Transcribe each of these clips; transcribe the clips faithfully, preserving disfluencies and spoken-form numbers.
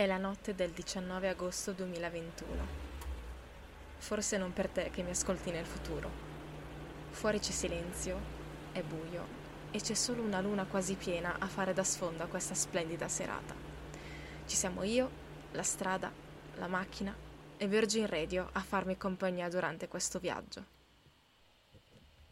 È la notte del diciannove agosto duemilaventuno. Forse non per te che mi ascolti nel futuro. Fuori c'è silenzio, è buio e c'è solo una luna quasi piena a fare da sfondo a questa splendida serata. Ci siamo io, la strada, la macchina e Virgin Radio a farmi compagnia durante questo viaggio.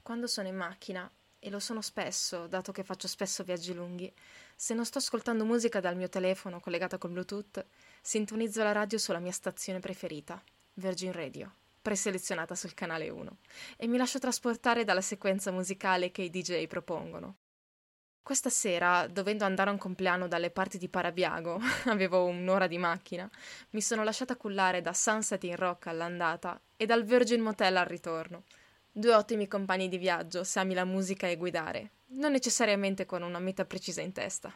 Quando sono in macchina, e lo sono spesso, dato che faccio spesso viaggi lunghi, se non sto ascoltando musica dal mio telefono collegata col Bluetooth, sintonizzo la radio sulla mia stazione preferita, Virgin Radio, preselezionata sul canale uno, e mi lascio trasportare dalla sequenza musicale che i D J propongono. Questa sera, dovendo andare a un compleanno dalle parti di Parabiago, avevo un'ora di macchina, mi sono lasciata cullare da Sunset in Rock all'andata e dal Virgin Motel al ritorno. Due ottimi compagni di viaggio, se ami la musica e guidare, non necessariamente con una meta precisa in testa.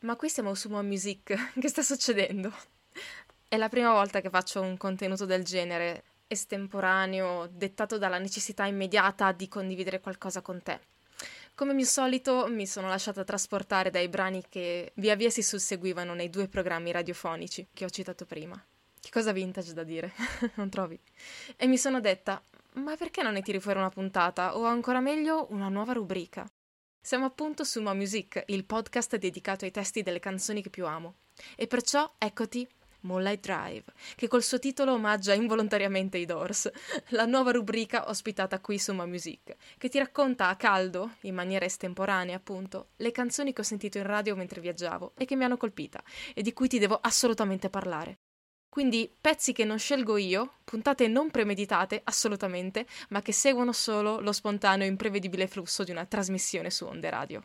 Ma qui siamo su My Music, che sta succedendo? È la prima volta che faccio un contenuto del genere, estemporaneo, dettato dalla necessità immediata di condividere qualcosa con te. Come mio solito, mi sono lasciata trasportare dai brani che via via si susseguivano nei due programmi radiofonici che ho citato prima. Che cosa vintage da dire, non trovi? E mi sono detta: ma perché non ne tiri fuori una puntata, o ancora meglio, una nuova rubrica? Siamo appunto su My Music, il podcast dedicato ai testi delle canzoni che più amo. E perciò, eccoti, Moonlight Drive, che col suo titolo omaggia involontariamente i Doors, la nuova rubrica ospitata qui su My Music, che ti racconta a caldo, in maniera estemporanea appunto, le canzoni che ho sentito in radio mentre viaggiavo e che mi hanno colpita, e di cui ti devo assolutamente parlare. Quindi pezzi che non scelgo io, puntate non premeditate assolutamente, ma che seguono solo lo spontaneo e imprevedibile flusso di una trasmissione su onde radio.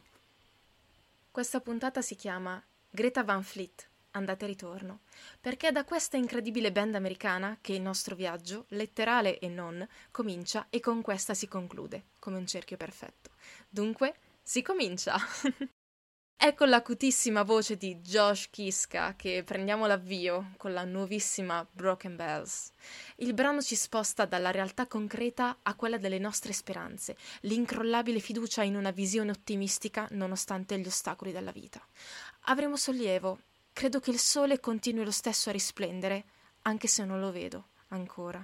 Questa puntata si chiama Greta Van Fleet, andata e ritorno, perché è da questa incredibile band americana che il nostro viaggio, letterale e non, comincia e con questa si conclude, come un cerchio perfetto. Dunque, si comincia! Ecco l'acutissima voce di Josh Kiszka che prendiamo l'avvio con la nuovissima Broken Bells. Il brano ci sposta dalla realtà concreta a quella delle nostre speranze, l'incrollabile fiducia in una visione ottimistica nonostante gli ostacoli della vita. Avremo sollievo, credo che il sole continui lo stesso a risplendere, anche se non lo vedo ancora.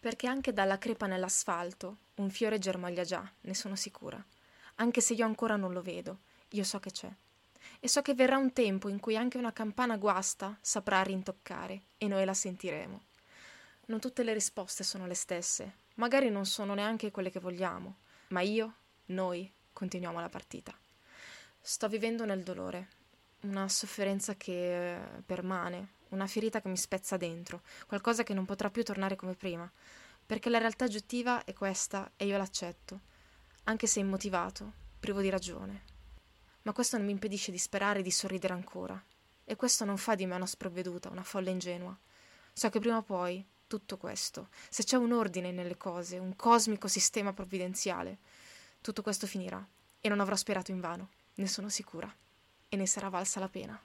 Perché anche dalla crepa nell'asfalto un fiore germoglia già, ne sono sicura, anche se io ancora non lo vedo. Io so che c'è, e so che verrà un tempo in cui anche una campana guasta saprà rintoccare, e noi la sentiremo. Non tutte le risposte sono le stesse, magari non sono neanche quelle che vogliamo, ma io, noi, continuiamo la partita. Sto vivendo nel dolore, una sofferenza che permane, una ferita che mi spezza dentro, qualcosa che non potrà più tornare come prima, perché la realtà oggettiva è questa e io l'accetto, anche se immotivato, privo di ragione. Ma questo non mi impedisce di sperare e di sorridere ancora. E questo non fa di me una sprovveduta, una folle ingenua. So che prima o poi, tutto questo, se c'è un ordine nelle cose, un cosmico sistema provvidenziale, tutto questo finirà, e non avrò sperato invano, ne sono sicura, e ne sarà valsa la pena.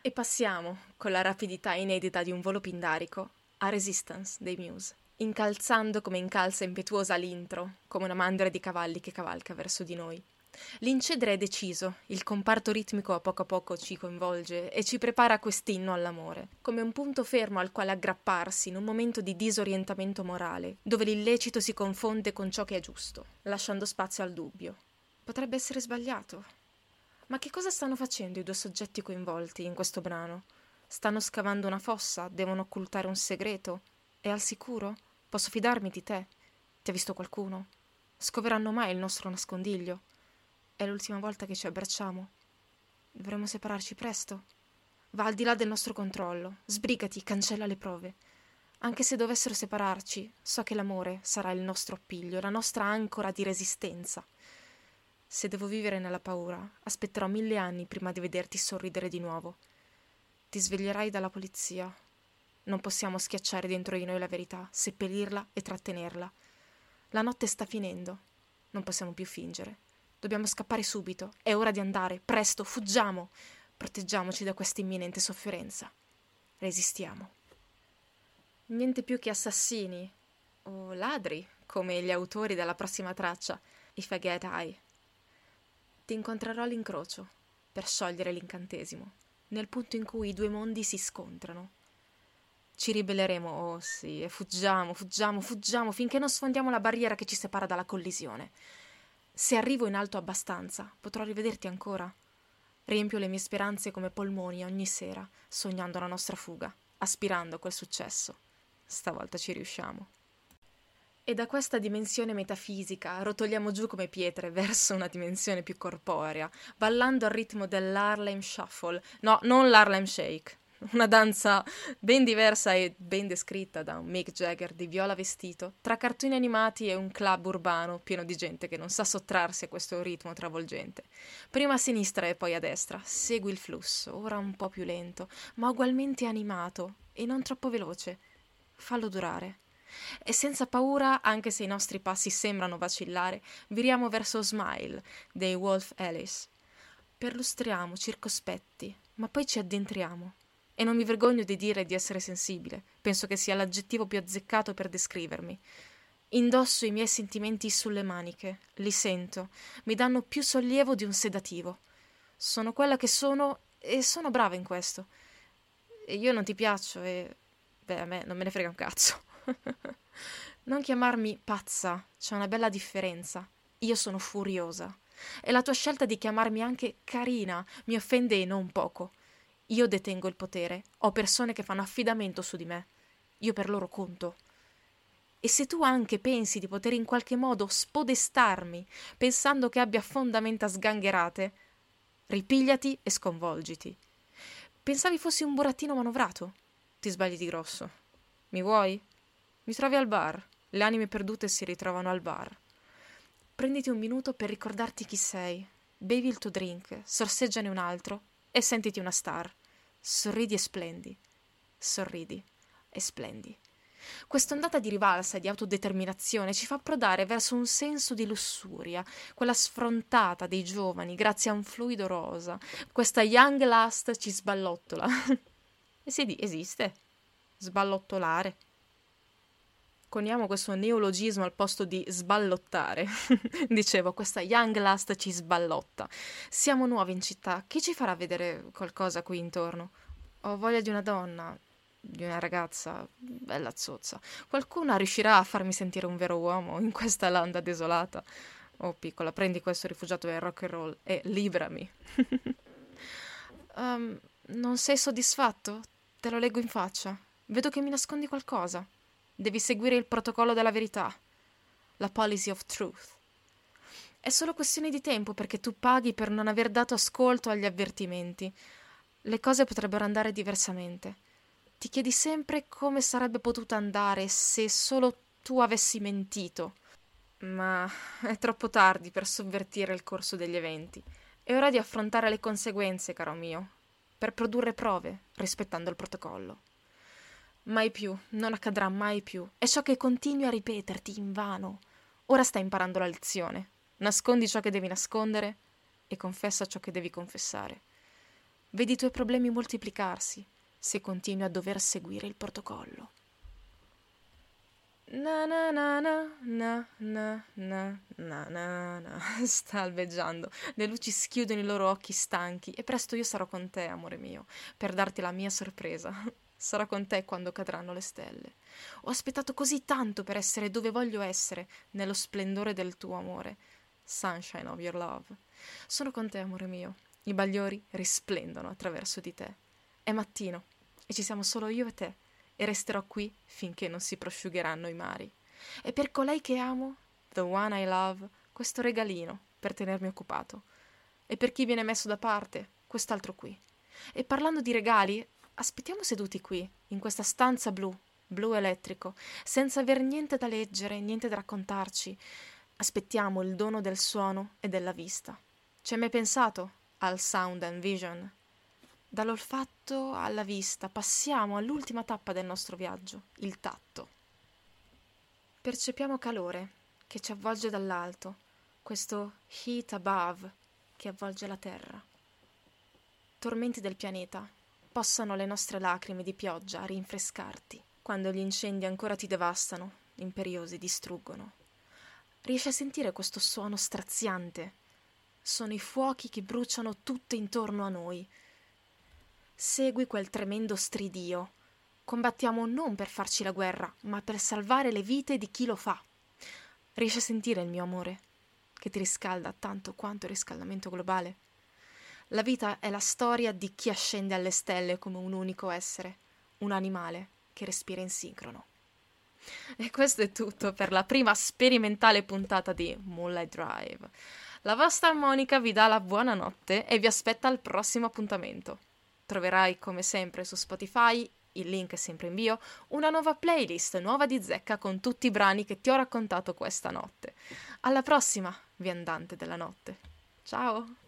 E passiamo, con la rapidità inedita di un volo pindarico, a Resistance dei Muse, incalzando come incalza impetuosa l'intro, come una mandria di cavalli che cavalca verso di noi. L'incedere è deciso, il comparto ritmico a poco a poco ci coinvolge e ci prepara a quest'inno all'amore, come un punto fermo al quale aggrapparsi in un momento di disorientamento morale, dove l'illecito si confonde con ciò che è giusto, lasciando spazio al dubbio. Potrebbe essere sbagliato. Ma che cosa stanno facendo i due soggetti coinvolti in questo brano? Stanno scavando una fossa? Devono occultare un segreto? È al sicuro? Posso fidarmi di te? Ti ha visto qualcuno? Scoveranno mai il nostro nascondiglio? È l'ultima volta che ci abbracciamo. Dovremmo separarci presto. Va al di là del nostro controllo. Sbrigati, cancella le prove. Anche se dovessero separarci, so che l'amore sarà il nostro appiglio, la nostra ancora di resistenza. Se devo vivere nella paura, aspetterò mille anni prima di vederti sorridere di nuovo. Ti sveglierai dalla polizia. Non possiamo schiacciare dentro di noi la verità, seppellirla e trattenerla. La notte sta finendo. Non possiamo più fingere. Dobbiamo scappare subito, è ora di andare, presto, fuggiamo, proteggiamoci da questa imminente sofferenza, resistiamo. Niente più che assassini, o ladri, come gli autori della prossima traccia, If I Get High. Ti incontrerò all'incrocio, per sciogliere l'incantesimo, nel punto in cui i due mondi si scontrano. Ci ribelleremo, oh sì, e fuggiamo, fuggiamo, fuggiamo, finché non sfondiamo la barriera che ci separa dalla collisione. Se arrivo in alto abbastanza, potrò rivederti ancora. Riempio le mie speranze come polmoni ogni sera, sognando la nostra fuga, aspirando a quel successo. Stavolta ci riusciamo. E da questa dimensione metafisica rotoliamo giù come pietre verso una dimensione più corporea, ballando al ritmo dell'Harlem Shuffle. No, non l'Harlem Shake. Una danza ben diversa e ben descritta da un Mick Jagger di viola vestito, tra cartoni animati e un club urbano pieno di gente che non sa sottrarsi a questo ritmo travolgente. Prima a sinistra e poi a destra, segui il flusso, ora un po' più lento, ma ugualmente animato e non troppo veloce. Fallo durare. E senza paura, anche se i nostri passi sembrano vacillare, viriamo verso Smile dei Wolf Alice. Perlustriamo circospetti, ma poi ci addentriamo. E non mi vergogno di dire di essere sensibile, penso che sia l'aggettivo più azzeccato per descrivermi. Indosso i miei sentimenti sulle maniche, li sento, mi danno più sollievo di un sedativo. Sono quella che sono e sono brava in questo. E io non ti piaccio e... beh, a me non me ne frega un cazzo. Non chiamarmi pazza, c'è una bella differenza. Io sono furiosa. E la tua scelta di chiamarmi anche carina mi offende e non poco. Io detengo il potere, ho persone che fanno affidamento su di me, io per loro conto. E se tu anche pensi di poter in qualche modo spodestarmi, pensando che abbia fondamenta sgangherate, ripigliati e sconvolgiti. Pensavi fossi un burattino manovrato? Ti sbagli di grosso. Mi vuoi? Mi trovi al bar, le anime perdute si ritrovano al bar. Prenditi un minuto per ricordarti chi sei, bevi il tuo drink, sorseggiane un altro, e sentiti una star. Sorridi e splendi. Sorridi e splendi. Quest'ondata di rivalsa e di autodeterminazione ci fa approdare verso un senso di lussuria, quella sfrontata dei giovani grazie a un fluido rosa. Questa Young Lust ci sballottola. E si di, esiste. Sballottolare. Coniamo questo neologismo al posto di sballottare. Dicevo, questa Young Lust ci sballotta. Siamo nuovi in città, chi ci farà vedere qualcosa qui intorno? Ho voglia di una donna, di una ragazza, bella zozza. Qualcuna riuscirà a farmi sentire un vero uomo in questa landa desolata? Oh piccola, prendi questo rifugiato del rock and roll e liberami. um, non sei soddisfatto? Te lo leggo in faccia. Vedo che mi nascondi qualcosa. Devi seguire il protocollo della verità, la Policy of Truth. È solo questione di tempo perché tu paghi per non aver dato ascolto agli avvertimenti. Le cose potrebbero andare diversamente. Ti chiedi sempre come sarebbe potuta andare se solo tu avessi mentito. Ma è troppo tardi per sovvertire il corso degli eventi. È ora di affrontare le conseguenze, caro mio, per produrre prove rispettando il protocollo. Mai più, non accadrà mai più. È ciò che continui a ripeterti invano. Ora stai imparando la lezione. Nascondi ciò che devi nascondere e confessa ciò che devi confessare. Vedi i tuoi problemi moltiplicarsi se continui a dover seguire il protocollo. Na na na na na na na na na na. Sta albeggiando. Le luci schiudono i loro occhi stanchi e presto io sarò con te, amore mio, per darti la mia sorpresa. Sarò con te quando cadranno le stelle. Ho aspettato così tanto per essere dove voglio essere, nello splendore del tuo amore. Sunshine of Your Love. Sono con te, amore mio. I bagliori risplendono attraverso di te. È mattino e ci siamo solo io e te, e resterò qui finché non si prosciugheranno i mari. E per colei che amo, the one I love, questo regalino per tenermi occupato. E per chi viene messo da parte, quest'altro qui. E parlando di regali, aspettiamo seduti qui, in questa stanza blu, blu elettrico, senza aver niente da leggere, niente da raccontarci. Aspettiamo il dono del suono e della vista. Ci hai mai pensato al Sound and Vision? Dall'olfatto alla vista, passiamo all'ultima tappa del nostro viaggio, il tatto. Percepiamo calore che ci avvolge dall'alto, questo heat above che avvolge la terra. Tormenti del pianeta. Possano le nostre lacrime di pioggia rinfrescarti, quando gli incendi ancora ti devastano, imperiosi distruggono. Riesci a sentire questo suono straziante? Sono i fuochi che bruciano tutto intorno a noi. Segui quel tremendo stridio. Combattiamo non per farci la guerra, ma per salvare le vite di chi lo fa. Riesci a sentire il mio amore, che ti riscalda tanto quanto il riscaldamento globale? La vita è la storia di chi ascende alle stelle come un unico essere, un animale che respira in sincrono. E questo è tutto per la prima sperimentale puntata di Moonlight Drive. La vostra Monica vi dà la buonanotte e vi aspetta al prossimo appuntamento. Troverai come sempre su Spotify, il link è sempre in bio, una nuova playlist nuova di zecca con tutti i brani che ti ho raccontato questa notte. Alla prossima, viandante della notte. Ciao!